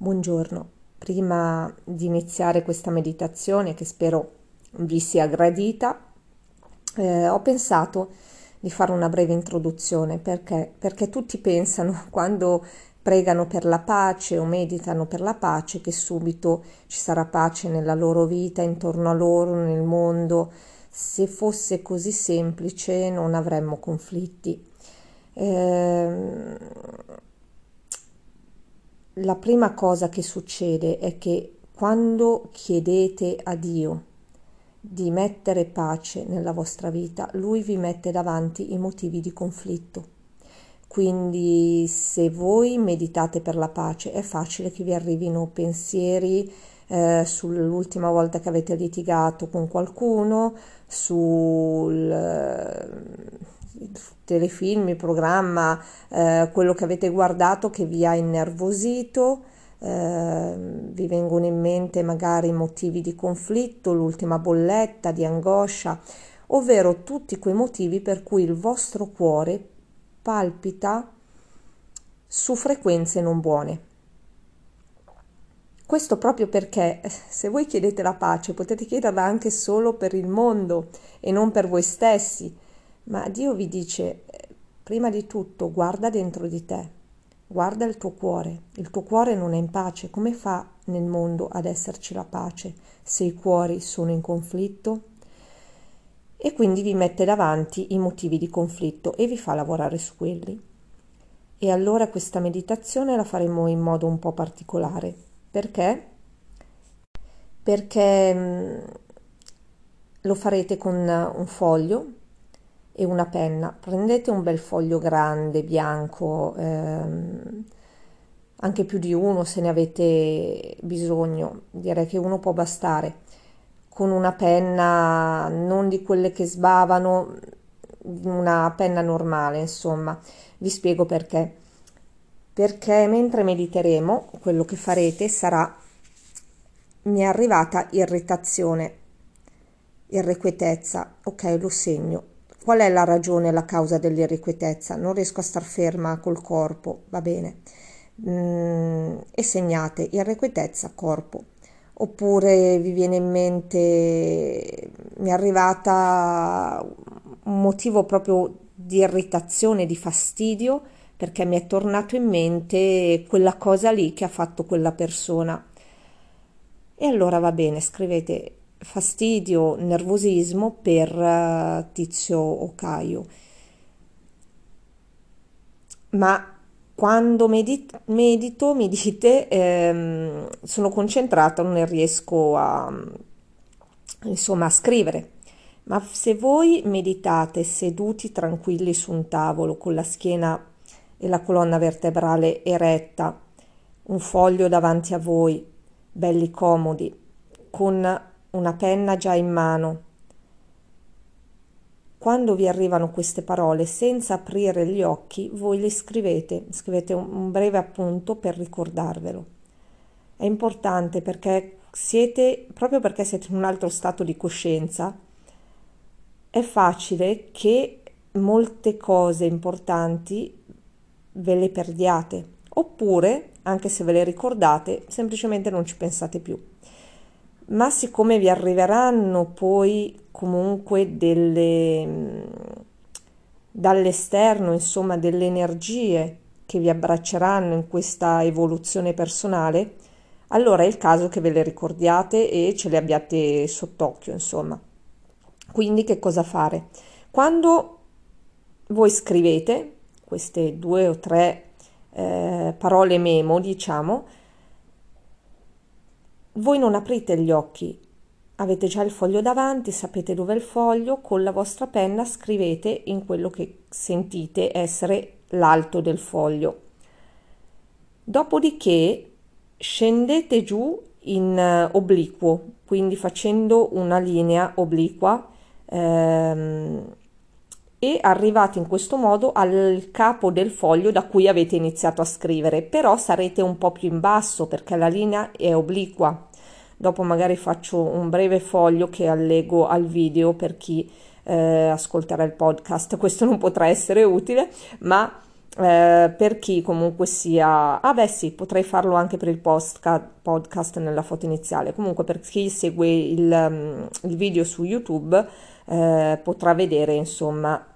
Buongiorno, prima di iniziare questa meditazione che spero vi sia gradita, ho pensato di fare una breve introduzione perché tutti pensano quando pregano per la pace o meditano per la pace che subito ci sarà pace nella loro vita, intorno a loro, nel mondo. Se fosse così semplice non avremmo conflitti. La prima cosa che succede è che quando chiedete a Dio di mettere pace nella vostra vita, Lui vi mette davanti i motivi di conflitto. Quindi se voi meditate per la pace è facile che vi arrivino pensieri sull'ultima volta che avete litigato con qualcuno, telefilm, programma, quello che avete guardato che vi ha innervosito, vi vengono in mente magari motivi di conflitto, l'ultima bolletta, di angoscia, ovvero tutti quei motivi per cui il vostro cuore palpita su frequenze non buone. Questo proprio perché se voi chiedete la pace potete chiederla anche solo per il mondo e non per voi stessi. Ma Dio vi dice, prima di tutto, guarda dentro di te, guarda il tuo cuore non è in pace, come fa nel mondo ad esserci la pace se i cuori sono in conflitto? E quindi vi mette davanti i motivi di conflitto e vi fa lavorare su quelli. E allora questa meditazione la faremo in modo un po' particolare, perché lo farete con un foglio e una penna. Prendete un bel foglio grande, bianco, anche più di uno se ne avete bisogno, direi che uno può bastare, con una penna non di quelle che sbavano, una penna normale, insomma. Vi spiego perché. Perché mentre mediteremo, quello che farete sarà: mi è arrivata irritazione, irrequietezza, ok, lo segno. Qual è la ragione, la causa dell'irrequietezza? Non riesco a star ferma col corpo, va bene. E segnate irrequietezza, corpo. Oppure vi viene in mente, mi è arrivata un motivo proprio di irritazione, di fastidio, perché mi è tornato in mente quella cosa lì che ha fatto quella persona. E allora va bene, scrivete fastidio, nervosismo per Tizio o Caio. Ma quando medito mi dite sono concentrata, non riesco a scrivere. Ma se voi meditate seduti tranquilli su un tavolo con la schiena e la colonna vertebrale eretta, un foglio davanti a voi, belli comodi, con una penna già in mano, quando vi arrivano queste parole senza aprire gli occhi, voi le scrivete un breve appunto per ricordarvelo. È importante perché proprio perché siete in un altro stato di coscienza, è facile che molte cose importanti ve le perdiate, oppure anche se ve le ricordate semplicemente non ci pensate più. Ma siccome vi arriveranno poi comunque dall'esterno, insomma, delle energie che vi abbracceranno in questa evoluzione personale, allora è il caso che ve le ricordiate e ce le abbiate sott'occhio, insomma. Quindi che cosa fare? Quando voi scrivete queste 2 o 3 parole memo, diciamo, voi non aprite gli occhi, avete già il foglio davanti, sapete dove è il foglio, con la vostra penna scrivete in quello che sentite essere l'alto del foglio. Dopodiché scendete giù in obliquo, quindi facendo una linea obliqua e arrivate in questo modo al capo del foglio da cui avete iniziato a scrivere, però sarete un po' più in basso perché la linea è obliqua. Dopo magari faccio un breve foglio che allego al video per chi ascolterà il podcast, questo non potrà essere utile, ma Per chi comunque sia, ah beh sì, potrei farlo anche per il podcast nella foto iniziale. Comunque per chi segue il video su YouTube potrà vedere insomma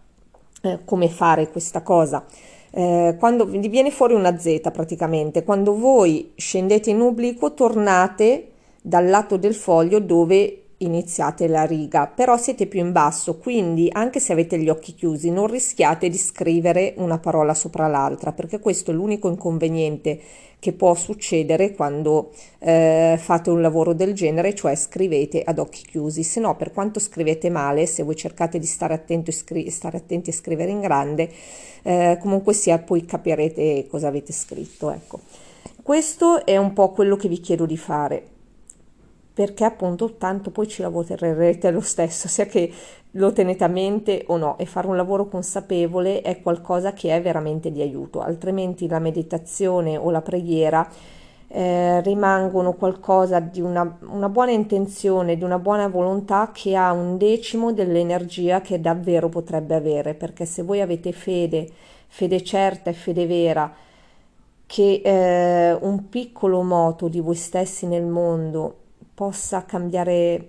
come fare questa cosa. Quando vi viene fuori una Z praticamente, quando voi scendete in obliquo tornate dal lato del foglio dove iniziate la riga, però siete più in basso, quindi anche se avete gli occhi chiusi non rischiate di scrivere una parola sopra l'altra, perché questo è l'unico inconveniente che può succedere quando fate un lavoro del genere, cioè scrivete ad occhi chiusi. Se no, per quanto scrivete male, se voi cercate di stare attenti e scrivere in grande, comunque sia poi capirete cosa avete scritto. Ecco, questo è un po' quello che vi chiedo di fare, perché appunto tanto poi ci lavorerete lo stesso, sia che lo tenete a mente o no, e fare un lavoro consapevole è qualcosa che è veramente di aiuto, altrimenti la meditazione o la preghiera rimangono qualcosa di una buona intenzione, di una buona volontà che ha 1/10 dell'energia che davvero potrebbe avere, perché se voi avete fede certa e fede vera che un piccolo moto di voi stessi nel mondo possa cambiare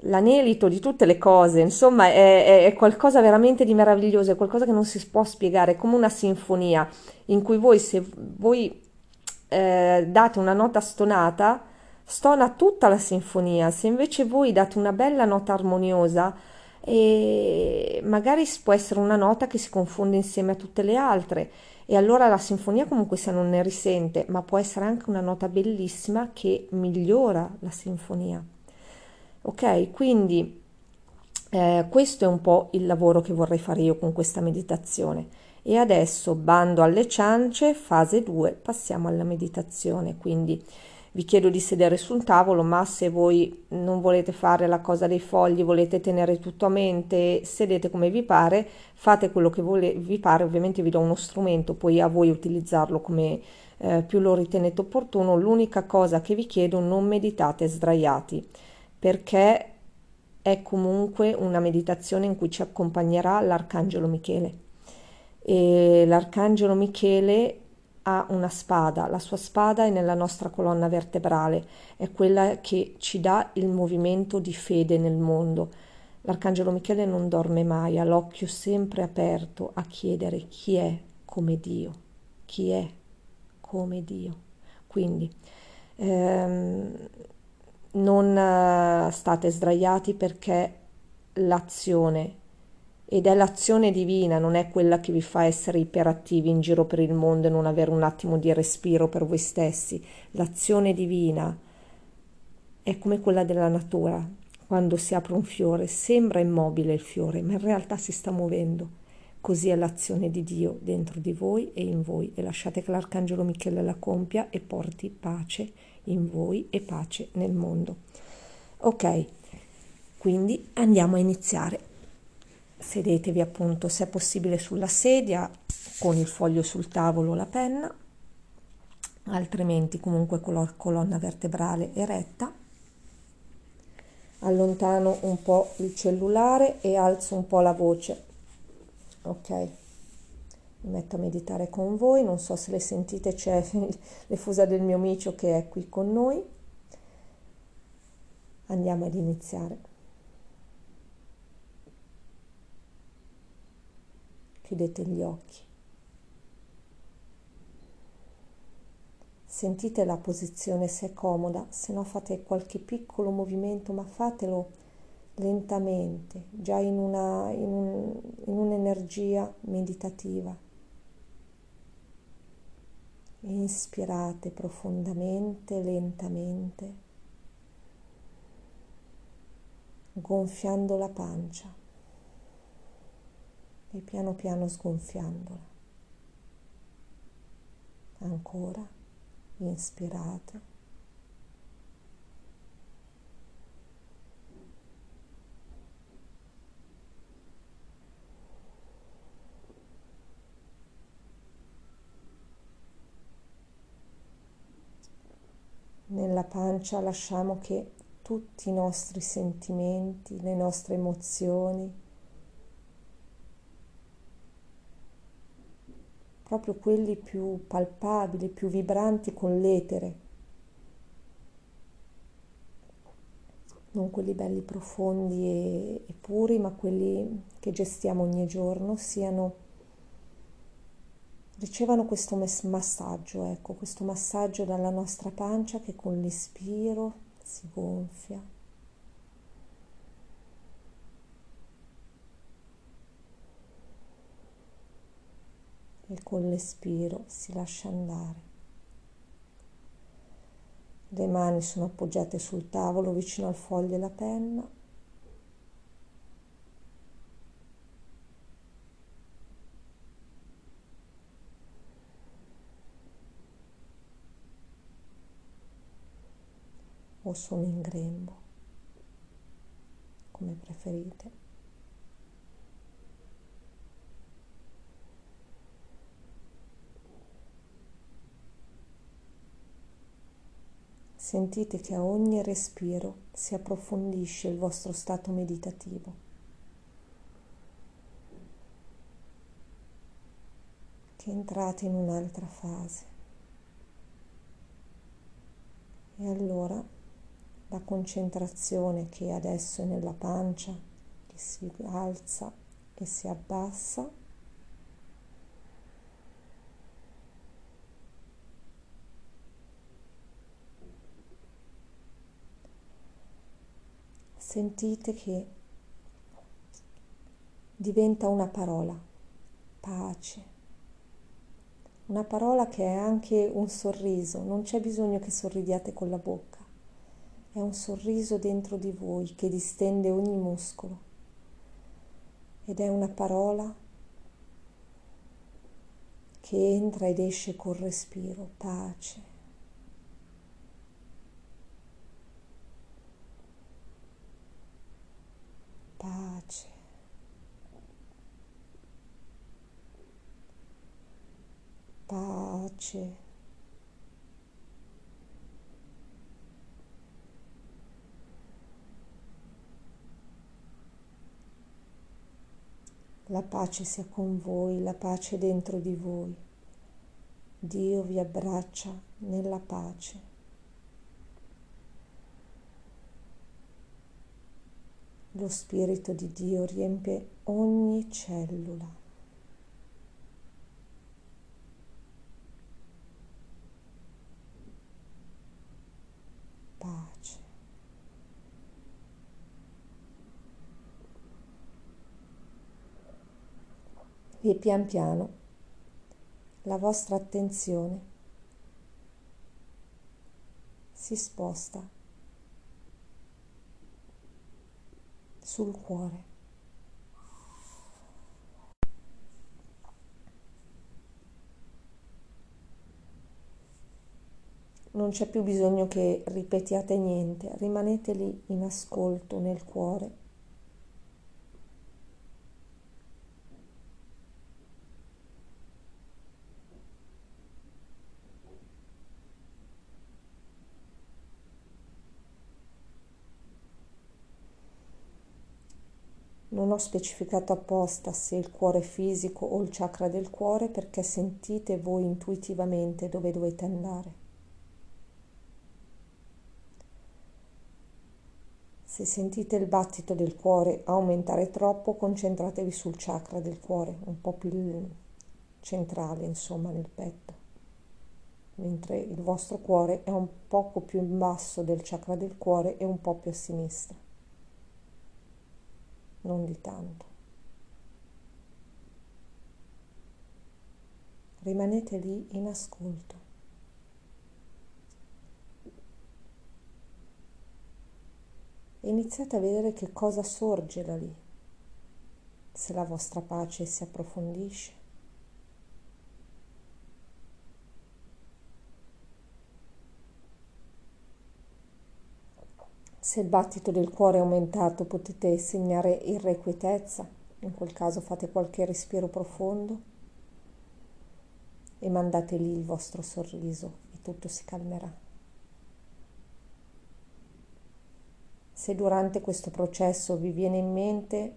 l'anelito di tutte le cose, insomma è qualcosa veramente di meraviglioso, è qualcosa che non si può spiegare, è come una sinfonia in cui voi, se voi date una nota stonata, stona tutta la sinfonia, se invece voi date una bella nota armoniosa, e magari può essere una nota che si confonde insieme a tutte le altre, e allora la sinfonia comunque se non ne risente, ma può essere anche una nota bellissima che migliora la sinfonia. Ok, quindi questo è un po' il lavoro che vorrei fare io con questa meditazione. E adesso, bando alle ciance, fase 2, passiamo alla meditazione. Quindi vi chiedo di sedere su un tavolo, ma se voi non volete fare la cosa dei fogli, volete tenere tutto a mente, sedete come vi pare, fate quello che vi pare, ovviamente vi do uno strumento, poi a voi utilizzarlo come più lo ritenete opportuno. L'unica cosa che vi chiedo, non meditate sdraiati, perché è comunque una meditazione in cui ci accompagnerà l'Arcangelo Michele, e l'Arcangelo Michele ha una spada, la sua spada è nella nostra colonna vertebrale, è quella che ci dà il movimento di fede nel mondo. L'Arcangelo Michele non dorme mai, ha l'occhio sempre aperto a chiedere chi è come Dio, chi è come Dio. Quindi non state sdraiati, perché l'azione, ed è l'azione divina, non è quella che vi fa essere iperattivi in giro per il mondo e non avere un attimo di respiro per voi stessi. L'azione divina è come quella della natura. Quando si apre un fiore, sembra immobile il fiore, ma in realtà si sta muovendo. Così è l'azione di Dio dentro di voi e in voi, e lasciate che l'Arcangelo Michele la compia e porti pace in voi e pace nel mondo. Ok, quindi andiamo a iniziare. Sedetevi appunto, se è possibile, sulla sedia, con il foglio sul tavolo o la penna, altrimenti comunque con la colonna vertebrale eretta. Allontano un po' il cellulare e alzo un po' la voce. Ok, mi metto a meditare con voi, non so se le sentite, c'è l'effusa del mio micio che è qui con noi. Andiamo ad iniziare. Chiudete gli occhi, sentite la posizione se è comoda, se no fate qualche piccolo movimento, ma fatelo lentamente, già in un'energia meditativa. Inspirate profondamente, lentamente, gonfiando la pancia e piano piano sgonfiandola. Ancora, inspirate nella pancia, lasciamo che tutti i nostri sentimenti, le nostre emozioni proprio quelli più palpabili, più vibranti con l'etere, non quelli belli profondi e puri, ma quelli che gestiamo ogni giorno, ricevano questo massaggio, ecco, questo massaggio dalla nostra pancia che con l'espiro si gonfia. E con l'espiro si lascia andare. Le mani sono appoggiate sul tavolo vicino al foglio e alla penna. O sono in grembo, come preferite. Sentite che a ogni respiro si approfondisce il vostro stato meditativo. Che entrate in un'altra fase. E allora la concentrazione che adesso è nella pancia, che si alza e si abbassa, sentite che diventa una parola, pace. Una parola che è anche un sorriso, non c'è bisogno che sorridiate con la bocca. È un sorriso dentro di voi che distende ogni muscolo ed è una parola che entra ed esce col respiro, pace. Pace. Pace. La pace sia con voi, la pace dentro di voi. Dio vi abbraccia nella pace. Lo Spirito di Dio riempie ogni cellula. Pace. E pian piano la vostra attenzione si sposta sul cuore. Non c'è più bisogno che ripetiate niente, rimanete lì in ascolto nel cuore. Non ho specificato apposta se il cuore fisico o il chakra del cuore, perché sentite voi intuitivamente dove dovete andare. Se sentite il battito del cuore aumentare troppo, concentratevi sul chakra del cuore, un po' più centrale, insomma, nel petto. Mentre il vostro cuore è un poco più in basso del chakra del cuore e un po' più a sinistra. Non di tanto. Rimanete lì in ascolto. E iniziate a vedere che cosa sorge da lì, se la vostra pace si approfondisce. Se il battito del cuore è aumentato, potete segnare irrequietezza, in quel caso fate qualche respiro profondo e mandate lì il vostro sorriso e tutto si calmerà. Se durante questo processo vi viene in mente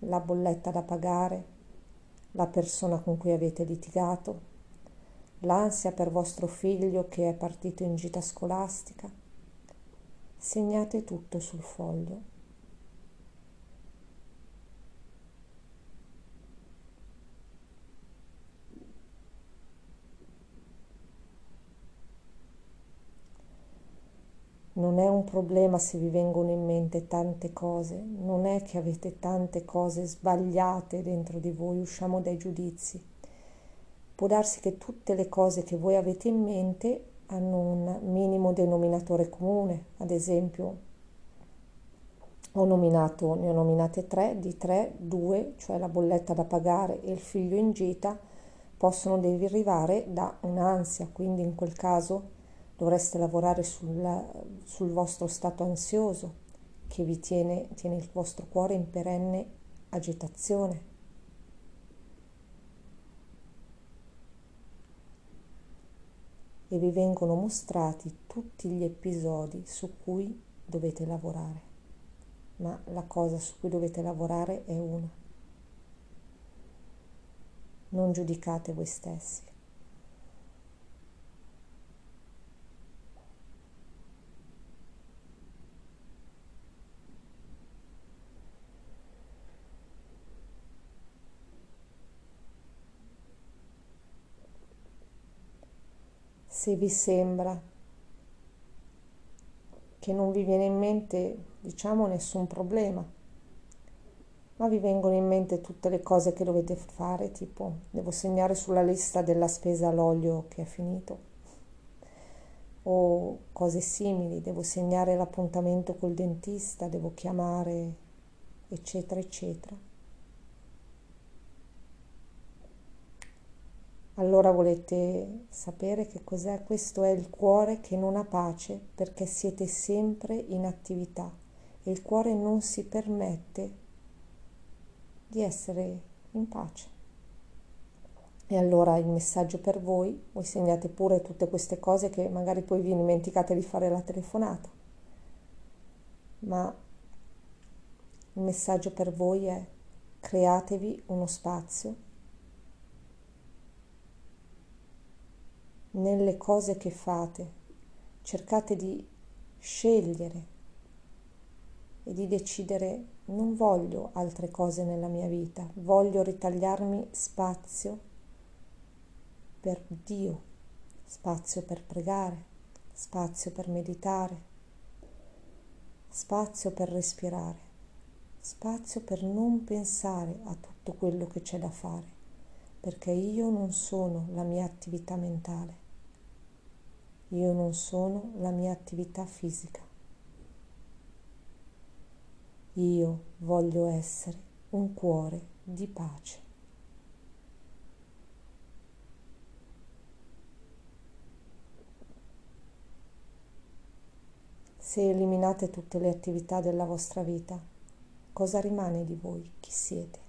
la bolletta da pagare, la persona con cui avete litigato, l'ansia per vostro figlio che è partito in gita scolastica. Segnate tutto sul foglio. Non è un problema se vi vengono in mente tante cose, non è che avete tante cose sbagliate dentro di voi, usciamo dai giudizi. Può darsi che tutte le cose che voi avete in mente hanno un minimo denominatore comune, ad esempio ne ho nominate 3, di 3, 2, cioè la bolletta da pagare e il figlio in gita, possono derivare da un'ansia, quindi in quel caso dovreste lavorare sul vostro stato ansioso che vi tiene il vostro cuore in perenne agitazione. E vi vengono mostrati tutti gli episodi su cui dovete lavorare, ma la cosa su cui dovete lavorare è una. Non giudicate voi stessi. Se vi sembra che non vi viene in mente, nessun problema, ma vi vengono in mente tutte le cose che dovete fare, tipo devo segnare sulla lista della spesa l'olio che è finito, o cose simili, devo segnare l'appuntamento col dentista, devo chiamare, eccetera, eccetera. Allora volete sapere che cos'è? Questo è il cuore che non ha pace perché siete sempre in attività e il cuore non si permette di essere in pace. E allora il messaggio per voi segnate pure tutte queste cose che magari poi vi dimenticate di fare la telefonata, ma il messaggio per voi è: createvi uno spazio nelle cose che fate, cercate di scegliere e di decidere: non voglio altre cose nella mia vita, voglio ritagliarmi spazio per Dio, spazio per pregare, spazio per meditare, spazio per respirare, spazio per non pensare a tutto quello che c'è da fare, perché io non sono la mia attività mentale. Io non sono la mia attività fisica. Io voglio essere un cuore di pace. Se eliminate tutte le attività della vostra vita, cosa rimane di voi? Chi siete?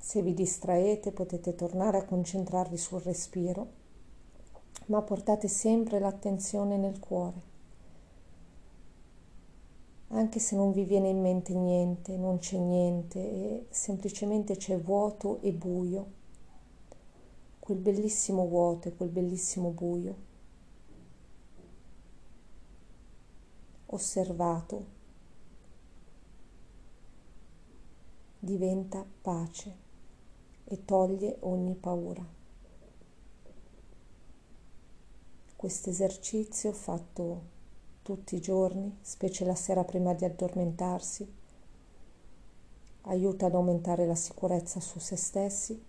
Se vi distraete potete tornare a concentrarvi sul respiro, ma portate sempre l'attenzione nel cuore. Anche se non vi viene in mente niente, non c'è niente, e semplicemente c'è vuoto e buio, quel bellissimo vuoto e quel bellissimo buio, osservato, diventa pace e toglie ogni paura. Questo esercizio fatto tutti i giorni, specie la sera prima di addormentarsi, aiuta ad aumentare la sicurezza su se stessi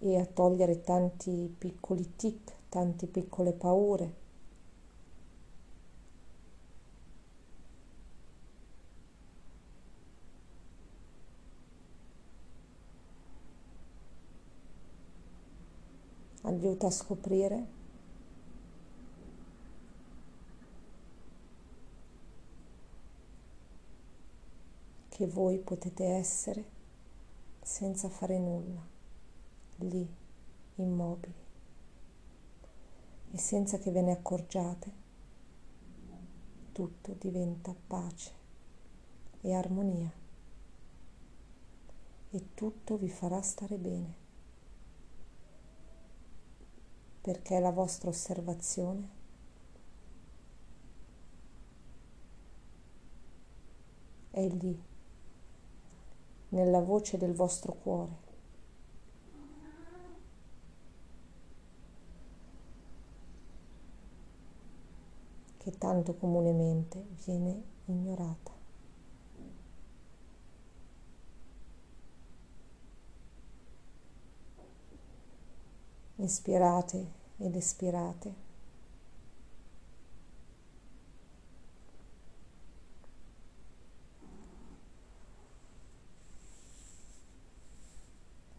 e a togliere tanti piccoli tic, tante piccole paure. aiuta a scoprire che voi potete essere senza fare nulla, lì, immobili, e senza che ve ne accorgiate, tutto diventa pace e armonia e tutto vi farà stare bene, perché la vostra osservazione è lì, nella voce del vostro cuore. Che tanto comunemente viene ignorata. Inspirate ed espirate,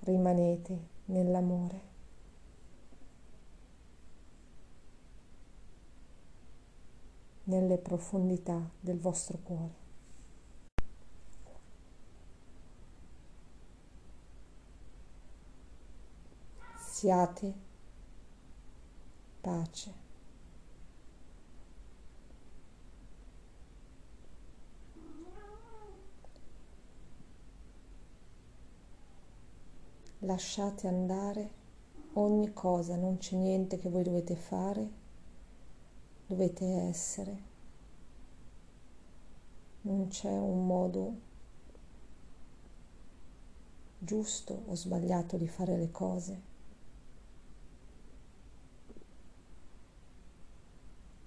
rimanete nell'amore. Nelle profondità del vostro cuore. Siate pace. Lasciate andare ogni cosa, non c'è niente che voi dovete fare. Dovete essere, non c'è un modo giusto o sbagliato di fare le cose,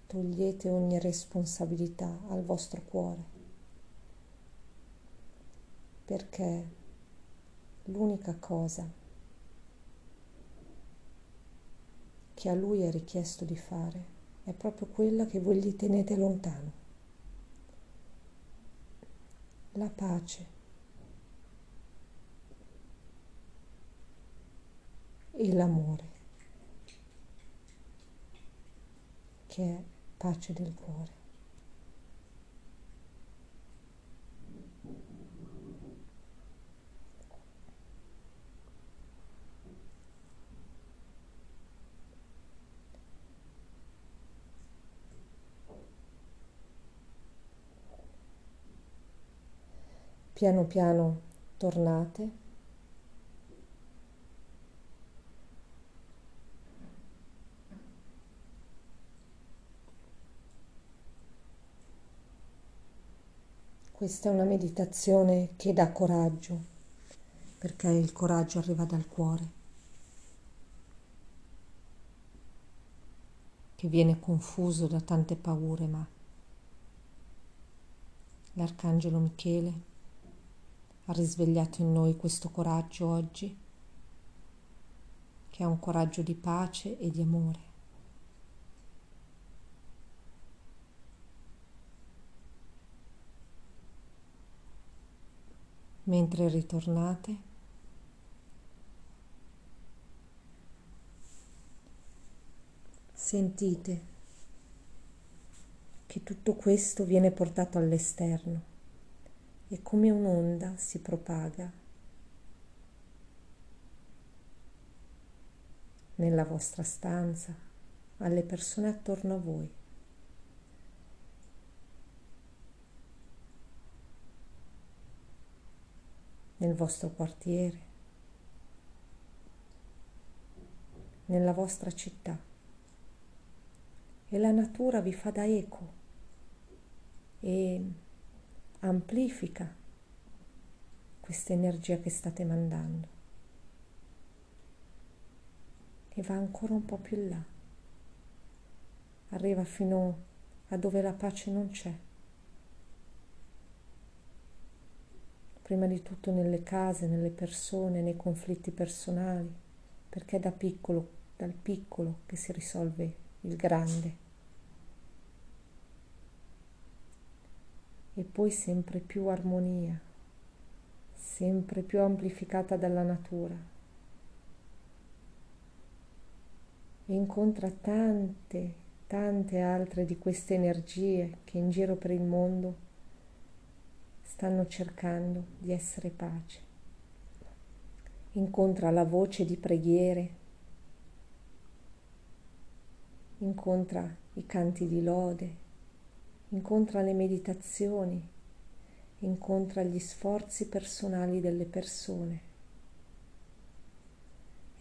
togliete ogni responsabilità al vostro cuore, perché l'unica cosa che a lui è richiesto di fare è proprio quella che voi gli tenete lontano, la pace e l'amore, che è pace del cuore. Piano piano tornate . Questa è una meditazione che dà coraggio, perché il coraggio arriva dal cuore, che viene confuso da tante paure, ma l'arcangelo Michele ha risvegliato in noi questo coraggio oggi, che è un coraggio di pace e di amore. Mentre ritornate, sentite che tutto questo viene portato all'esterno. E come un'onda si propaga nella vostra stanza, alle persone attorno a voi. Nel vostro quartiere, nella vostra città. E la natura vi fa da eco e amplifica questa energia che state mandando e va ancora un po' più in là, arriva fino a dove la pace non c'è, prima di tutto nelle case, nelle persone, nei conflitti personali, perché è dal piccolo che si risolve il grande. E poi sempre più armonia, sempre più amplificata dalla natura. e incontra tante altre di queste energie che in giro per il mondo stanno cercando di essere pace. Incontra la voce di preghiere, incontra i canti di lode, incontra le meditazioni, incontra gli sforzi personali delle persone.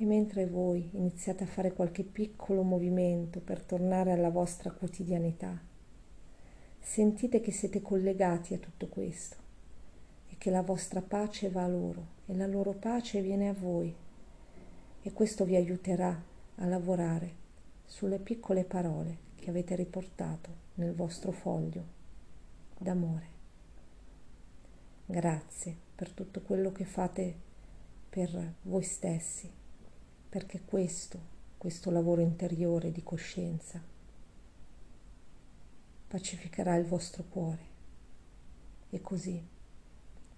E mentre voi iniziate a fare qualche piccolo movimento per tornare alla vostra quotidianità, sentite che siete collegati a tutto questo e che la vostra pace va a loro e la loro pace viene a voi, e questo vi aiuterà a lavorare sulle piccole parole che avete riportato nel vostro foglio d'amore. Grazie per tutto quello che fate per voi stessi, perché questo lavoro interiore di coscienza pacificherà il vostro cuore e così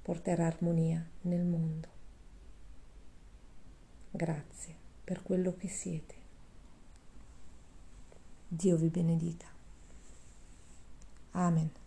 porterà armonia nel mondo. Grazie per quello che siete. Dio vi benedica. Amen.